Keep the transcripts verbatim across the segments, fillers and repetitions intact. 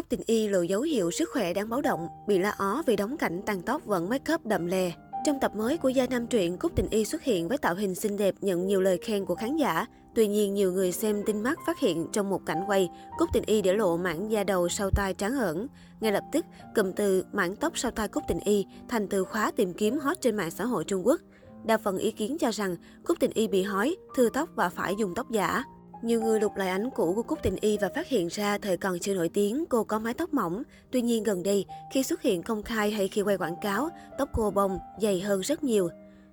Cúc Tình Y lộ dấu hiệu sức khỏe đáng báo động, bị la ó vì đóng cảnh tàn tóc vẫn make up đậm lè. Trong tập mới của Gia Nam Truyện, Cúc Tình Y xuất hiện với tạo hình xinh đẹp nhận nhiều lời khen của khán giả. Tuy nhiên, nhiều người xem tinh mắt phát hiện trong một cảnh quay, Cúc Tình Y để lộ mảng da đầu sau tai trắng ẩn. Ngay lập tức, cụm từ mảng tóc sau tai Cúc Tình Y thành từ khóa tìm kiếm hot trên mạng xã hội Trung Quốc. Đa phần ý kiến cho rằng Cúc Tình Y bị hói, thưa tóc và phải dùng tóc giả. Nhiều người lục lại ảnh cũ của Cúc Tình Y và phát hiện ra thời còn chưa nổi tiếng, cô có mái tóc mỏng. Tuy nhiên gần đây, khi xuất hiện công khai hay khi quay quảng cáo, tóc cô bông, dày hơn rất nhiều.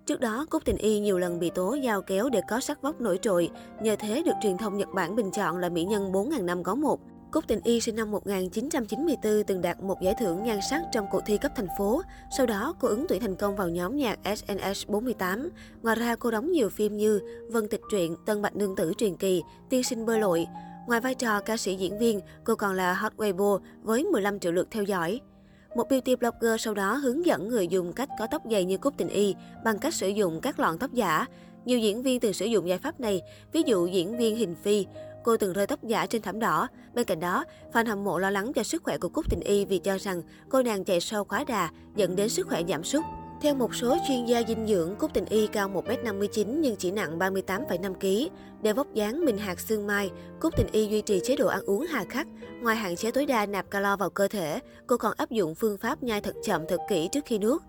Trước đó, Cúc Tình Y nhiều lần bị tố dao kéo để có sắc vóc nổi trội, nhờ thế được truyền thông Nhật Bản bình chọn là mỹ nhân bốn nghìn năm có một. Cúc Tình Y sinh năm một nghìn chín trăm chín mươi tư từng đạt một giải thưởng nhan sắc trong cuộc thi cấp thành phố. Sau đó, cô ứng tuyển thành công vào nhóm nhạc S N S bốn mươi tám. Ngoài ra, cô đóng nhiều phim như Vân Tịch Truyện, Tân Bạch Nương Tử Truyền Kỳ, Tiên Sinh Bơ Lội. Ngoài vai trò ca sĩ diễn viên, cô còn là Hot Weibo với mười lăm triệu lượt theo dõi. Một beauty blogger sau đó hướng dẫn người dùng cách có tóc dày như Cúc Tình Y bằng cách sử dụng các lọn tóc giả. Nhiều diễn viên từng sử dụng giải pháp này, ví dụ diễn viên Hình Phi. Cô từng rơi tóc giả trên thảm đỏ. Bên cạnh đó, fan hâm mộ lo lắng cho sức khỏe của Cúc Tình Y vì cho rằng cô nàng chạy sâu quá đà, dẫn đến sức khỏe giảm sút. Theo một số chuyên gia dinh dưỡng, Cúc Tình Y cao một mét năm mươi chín nhưng chỉ nặng ba mươi tám phẩy năm ki lô gam. Để vóc dáng mình hạt xương mai, Cúc Tình Y duy trì chế độ ăn uống hà khắc. Ngoài hạn chế tối đa nạp calo vào cơ thể, cô còn áp dụng phương pháp nhai thật chậm thật kỹ trước khi nuốt.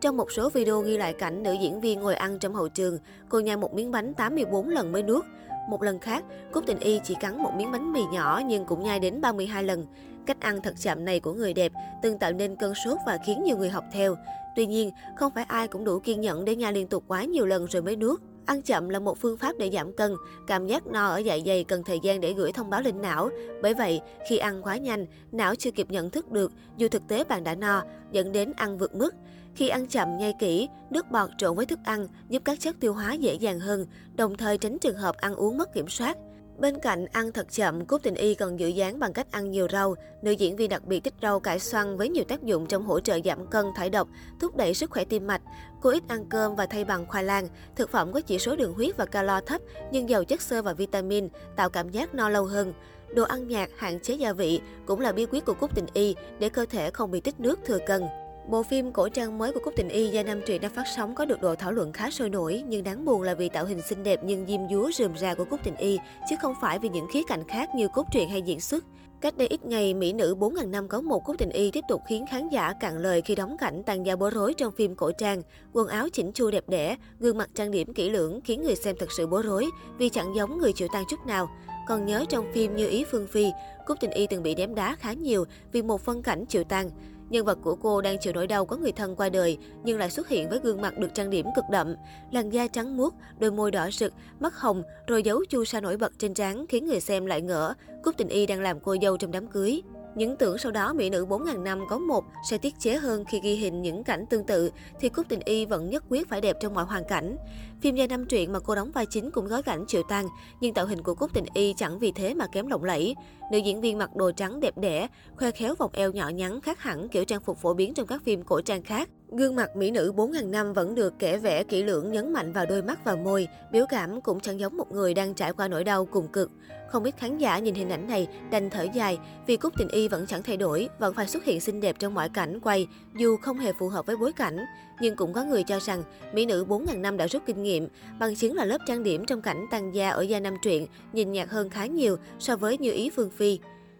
Trong một số video ghi lại cảnh nữ diễn viên ngồi ăn trong hậu trường, cô nhai một miếng bánh tám mươi tư lần mới nuốt. Một lần khác, Cúc Tình Y chỉ cắn một miếng bánh mì nhỏ nhưng cũng nhai đến ba mươi hai lần. Cách ăn thật chậm này của người đẹp từng tạo nên cơn sốt và khiến nhiều người học theo. Tuy nhiên, không phải ai cũng đủ kiên nhẫn để nhai liên tục quá nhiều lần rồi mới nuốt. Ăn chậm là một phương pháp để giảm cân. Cảm giác no ở dạ dày cần thời gian để gửi thông báo lên não. Bởi vậy, khi ăn quá nhanh, não chưa kịp nhận thức được dù thực tế bạn đã no, dẫn đến ăn vượt mức. Khi ăn chậm nhai kỹ, nước bọt trộn với thức ăn giúp các chất tiêu hóa dễ dàng hơn, đồng thời tránh trường hợp ăn uống mất kiểm soát. Bên cạnh ăn thật chậm, Cúc Tình Y còn giữ dáng bằng cách ăn nhiều rau. Nữ diễn viên đặc biệt thích rau cải xoăn với nhiều tác dụng trong hỗ trợ giảm cân, thải độc, thúc đẩy sức khỏe tim mạch. Cô ít ăn cơm và thay bằng khoai lang, thực phẩm có chỉ số đường huyết và calo thấp nhưng giàu chất xơ và vitamin, tạo cảm giác no lâu hơn. Đồ ăn nhạt, hạn chế gia vị cũng là bí quyết của Cúc Tình Y để cơ thể không bị tích nước thừa cân. Bộ phim cổ trang mới của Cúc Tình Y Gia Nam Truyện đã phát sóng có được độ thảo luận khá sôi nổi, nhưng đáng buồn là vì tạo hình xinh đẹp nhưng diêm dúa rườm rà của Cúc Tình Y, chứ không phải vì những khía cạnh khác như cốt truyện hay diễn xuất. Cách đây ít ngày, mỹ nữ bốn nghìn năm có một Cúc Tình Y tiếp tục khiến khán giả cạn lời khi đóng cảnh tàn da bối rối trong phim cổ trang. Quần áo chỉnh chu đẹp đẽ, gương mặt trang điểm kỹ lưỡng khiến người xem thật sự bối rối vì chẳng giống người chịu tang chút nào. Còn nhớ trong phim Như Ý Phương Phi, Cúc Tình Y từng bị ném đá khá nhiều vì một phân cảnh chịu tang. Nhân vật của cô đang chịu nỗi đau có người thân qua đời nhưng lại xuất hiện với gương mặt được trang điểm cực đậm, làn da trắng muốt, đôi môi đỏ rực, mắt hồng rồi dấu chu sa nổi bật trên trán khiến người xem lại ngỡ Cúc Tình Y đang làm cô dâu trong đám cưới. Những tưởng sau đó mỹ nữ bốn nghìn năm có một sẽ tiết chế hơn khi ghi hình những cảnh tương tự thì Cúc Tình Y vẫn nhất quyết phải đẹp trong mọi hoàn cảnh. Phim Gia Nam Truyện mà cô đóng vai chính cũng gói cảnh chịu tang, nhưng tạo hình của Cúc Tình Y chẳng vì thế mà kém lộng lẫy. Nữ diễn viên mặc đồ trắng đẹp đẽ, khoe khéo vòng eo nhỏ nhắn khác hẳn kiểu trang phục phổ biến trong các phim cổ trang khác. Gương mặt mỹ nữ bốn nghìn năm vẫn được kẻ vẽ kỹ lưỡng, nhấn mạnh vào đôi mắt và môi, biểu cảm cũng chẳng giống một người đang trải qua nỗi đau cùng cực. Không ít khán giả nhìn hình ảnh này đành thở dài vì Cúc Tình Y vẫn chẳng thay đổi, vẫn phải xuất hiện xinh đẹp trong mọi cảnh quay dù không hề phù hợp với bối cảnh. Nhưng cũng có người cho rằng mỹ nữ bốn nghìn năm đã rút kinh nghiệm, bằng chứng là lớp trang điểm trong cảnh tang da ở Gia Nam Truyện nhìn nhạt hơn khá nhiều so với Như Ý Phương Phi.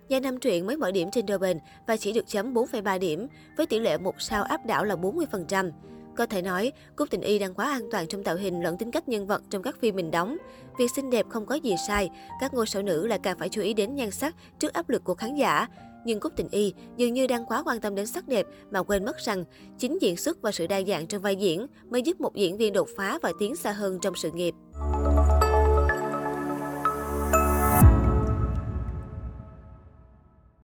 Gia Nam Truyện mới mở điểm trên đôi bền và chỉ được chấm bốn phẩy ba điểm, với tỷ lệ một sao áp đảo là bốn mươi phần trăm. Có thể nói, Cúc Tình Y đang quá an toàn trong tạo hình lẫn tính cách nhân vật trong các phim mình đóng. Việc xinh đẹp không có gì sai, các ngôi sao nữ lại càng phải chú ý đến nhan sắc trước áp lực của khán giả. Nhưng Cúc Tình Y dường như đang quá quan tâm đến sắc đẹp mà quên mất rằng chính diễn xuất và sự đa dạng trong vai diễn mới giúp một diễn viên đột phá và tiến xa hơn trong sự nghiệp.